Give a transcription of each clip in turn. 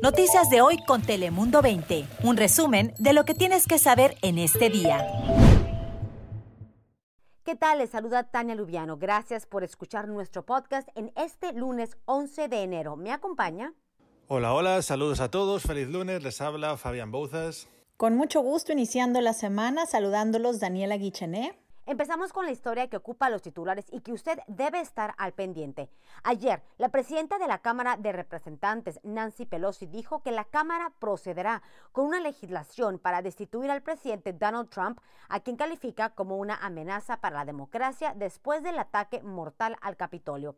Noticias de hoy con Telemundo 20. Un resumen de lo que tienes que saber en este día. ¿Qué tal? Les saluda Tania Lubiano. Gracias por escuchar nuestro podcast en este lunes 11 de enero. ¿Me acompaña? Hola, hola. Saludos a todos. Feliz lunes. Les habla Fabián Bouzas. Con mucho gusto iniciando la semana, saludándolos Daniela Guichené. Empezamos con la historia que ocupa los titulares y que usted debe estar al pendiente. Ayer, la presidenta de la Cámara de Representantes, Nancy Pelosi, dijo que la Cámara procederá con una legislación para destituir al presidente Donald Trump, a quien califica como una amenaza para la democracia después del ataque mortal al Capitolio.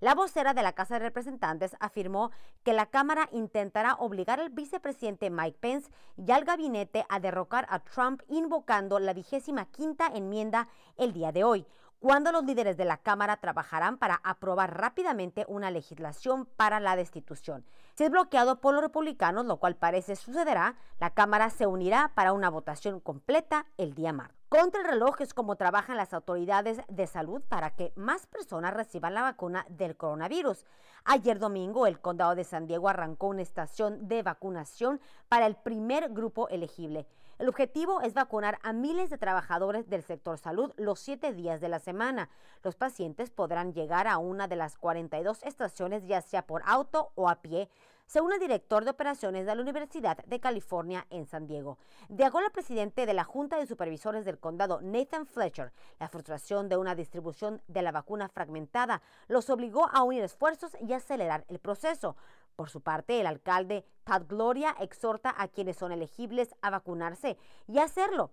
La vocera de la Casa de Representantes afirmó que la Cámara intentará obligar al vicepresidente Mike Pence y al gabinete a derrocar a Trump, invocando la 25ª enmienda el día de hoy, cuando los líderes de la Cámara trabajarán para aprobar rápidamente una legislación para la destitución. Si es bloqueado por los republicanos, lo cual parece sucederá, la Cámara se unirá para una votación completa el día martes. Contra el reloj es como trabajan las autoridades de salud para que más personas reciban la vacuna del coronavirus. Ayer domingo, el condado de San Diego arrancó una estación de vacunación para el primer grupo elegible. El objetivo es vacunar a miles de trabajadores del sector salud los 7 días de la semana. Los pacientes podrán llegar a una de las 42 estaciones, ya sea por auto o a pie, según el director de operaciones de la Universidad de California en San Diego. De acuerdo al presidente de la Junta de Supervisores del Condado, Nathan Fletcher, la frustración de una distribución de la vacuna fragmentada los obligó a unir esfuerzos y acelerar el proceso. Por su parte, el alcalde Todd Gloria exhorta a quienes son elegibles a vacunarse y hacerlo.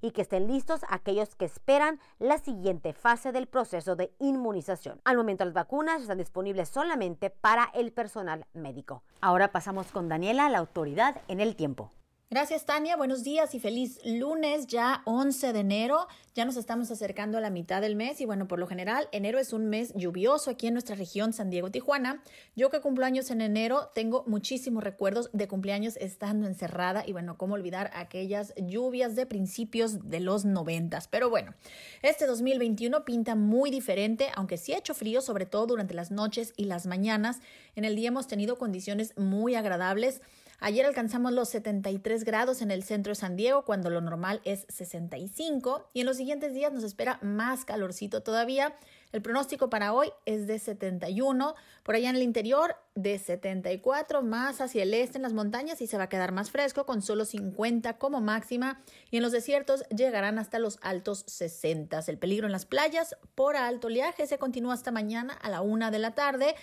Y que estén listos aquellos que esperan la siguiente fase del proceso de inmunización. Al momento, las vacunas están disponibles solamente para el personal médico. Ahora pasamos con Daniela, la autoridad en el tiempo. Gracias, Tania. Buenos días y feliz lunes, ya 11 de enero. Ya nos estamos acercando a la mitad del mes y bueno, por lo general, enero es un mes lluvioso aquí en nuestra región San Diego, Tijuana. Yo que cumplo años en enero, tengo muchísimos recuerdos de cumpleaños estando encerrada y bueno, cómo olvidar aquellas lluvias de principios de los 90s. Pero bueno, este 2021 pinta muy diferente, aunque sí ha hecho frío, sobre todo durante las noches y las mañanas. En el día hemos tenido condiciones muy agradables. Ayer alcanzamos los 73 grados en el centro de San Diego, cuando lo normal es 65, y en los siguientes días nos espera más calorcito todavía. El pronóstico para hoy es de 71, por allá en el interior de 74, más hacia el este en las montañas y se va a quedar más fresco con solo 50 como máxima y en los desiertos llegarán hasta los altos 60. El peligro en las playas por alto oleaje se continúa hasta mañana a la 1 de la tarde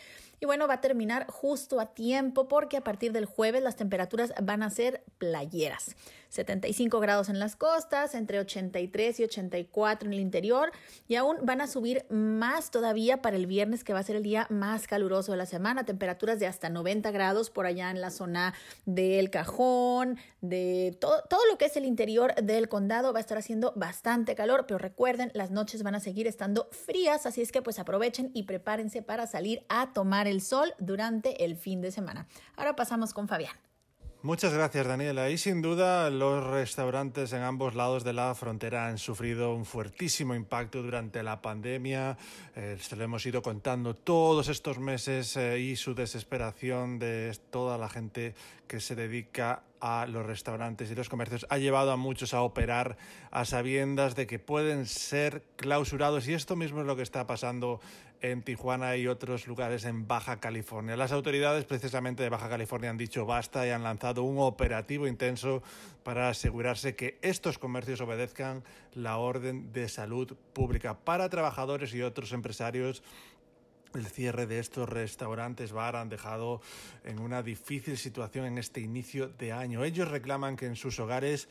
y bueno, va a terminar justo a tiempo porque a partir del jueves las temperaturas van a ser playeras. 75 grados en las costas, entre 83 y 84 en el interior y aún van a subir más todavía para el viernes, que va a ser el día más caluroso de la semana, temperaturas de hasta 90 grados por allá en la zona del Cajón, de todo lo que es el interior del condado. Va a estar haciendo bastante calor, pero recuerden, las noches van a seguir estando frías, así es que pues aprovechen y prepárense para salir a tomar el sol durante el fin de semana. Ahora pasamos con Fabián. Muchas gracias, Daniela. Y sin duda, los restaurantes en ambos lados de la frontera han sufrido un fuertísimo impacto durante la pandemia. Se lo hemos ido contando todos estos meses y su desesperación de toda la gente que se dedica a los restaurantes y los comercios ha llevado a muchos a operar a sabiendas de que pueden ser clausurados y esto mismo es lo que está pasando en Tijuana y otros lugares en Baja California. Las autoridades precisamente de Baja California han dicho basta y han lanzado un operativo intenso para asegurarse que estos comercios obedezcan la orden de salud pública. Para trabajadores y otros empresarios, el cierre de estos restaurantes bar han dejado en una difícil situación en este inicio de año. Ellos reclaman que en sus hogares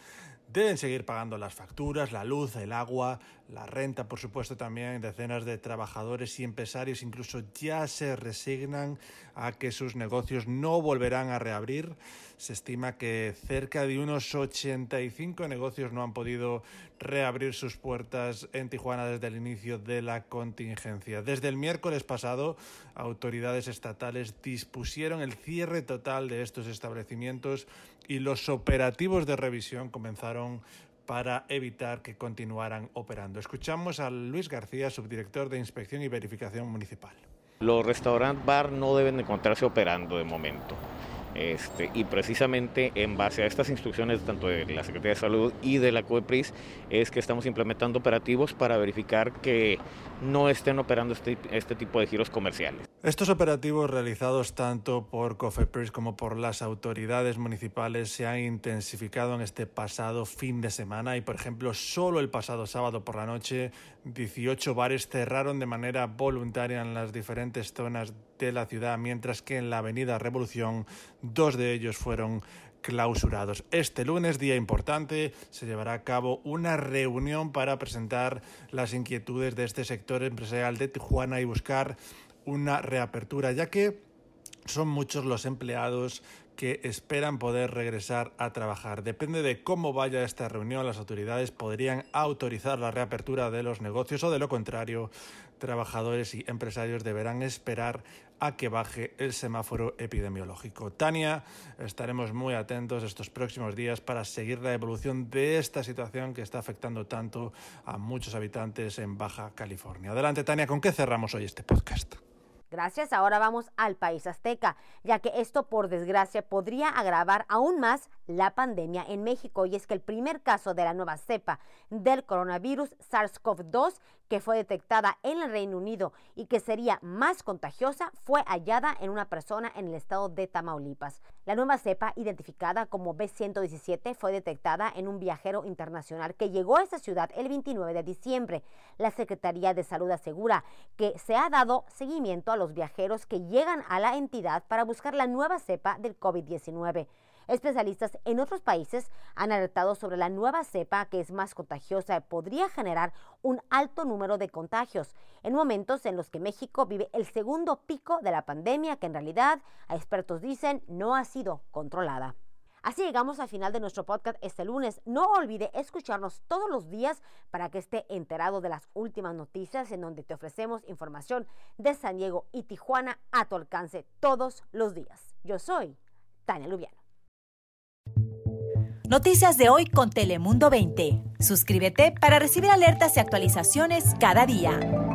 deben seguir pagando las facturas, la luz, el agua, la renta, por supuesto también decenas de trabajadores y empresarios incluso ya se resignan a que sus negocios no volverán a reabrir. Se estima que cerca de unos 85 negocios no han podido reabrir sus puertas en Tijuana desde el inicio de la contingencia. Desde el miércoles pasado, autoridades estatales dispusieron el cierre total de estos establecimientos y los operativos de revisión comenzaron para evitar que continuaran operando. Escuchamos a Luis García, subdirector de Inspección y Verificación Municipal. Los restaurantes bar no deben encontrarse operando de momento. Y precisamente en base a estas instrucciones tanto de la Secretaría de Salud y de la Cofepris es que estamos implementando operativos para verificar que no estén operando este tipo de giros comerciales. Estos operativos realizados tanto por Cofepris como por las autoridades municipales se han intensificado en este pasado fin de semana y, por ejemplo, solo el pasado sábado por la noche 18 bares cerraron de manera voluntaria en las diferentes zonas de la ciudad, mientras que en la avenida Revolución dos de ellos fueron clausurados. Este lunes, día importante, se llevará a cabo una reunión para presentar las inquietudes de este sector empresarial de Tijuana y buscar una reapertura, ya que son muchos los empleados que esperan poder regresar a trabajar. Depende de cómo vaya esta reunión, las autoridades podrían autorizar la reapertura de los negocios o, de lo contrario, trabajadores y empresarios deberán esperar a que baje el semáforo epidemiológico. Tania, estaremos muy atentos estos próximos días para seguir la evolución de esta situación que está afectando tanto a muchos habitantes en Baja California. Adelante, Tania, ¿con qué cerramos hoy este podcast? Gracias. Ahora vamos al país azteca, ya que esto, por desgracia, podría agravar aún más la pandemia en México. Y es que el primer caso de la nueva cepa del coronavirus SARS-CoV-2, que fue detectada en el Reino Unido y que sería más contagiosa, fue hallada en una persona en el estado de Tamaulipas. La nueva cepa, identificada como B117, fue detectada en un viajero internacional que llegó a esta ciudad el 29 de diciembre. La Secretaría de Salud asegura que se ha dado seguimiento a los viajeros que llegan a la entidad para buscar la nueva cepa del COVID-19. Especialistas en otros países han alertado sobre la nueva cepa, que es más contagiosa y podría generar un alto número de contagios en momentos en los que México vive el segundo pico de la pandemia, que en realidad, expertos dicen, no ha sido controlada. Así llegamos al final de nuestro podcast este lunes. No olvide escucharnos todos los días para que esté enterado de las últimas noticias, en donde te ofrecemos información de San Diego y Tijuana a tu alcance todos los días. Yo soy Tania Lubiano. Noticias de hoy con Telemundo 20. Suscríbete para recibir alertas y actualizaciones cada día.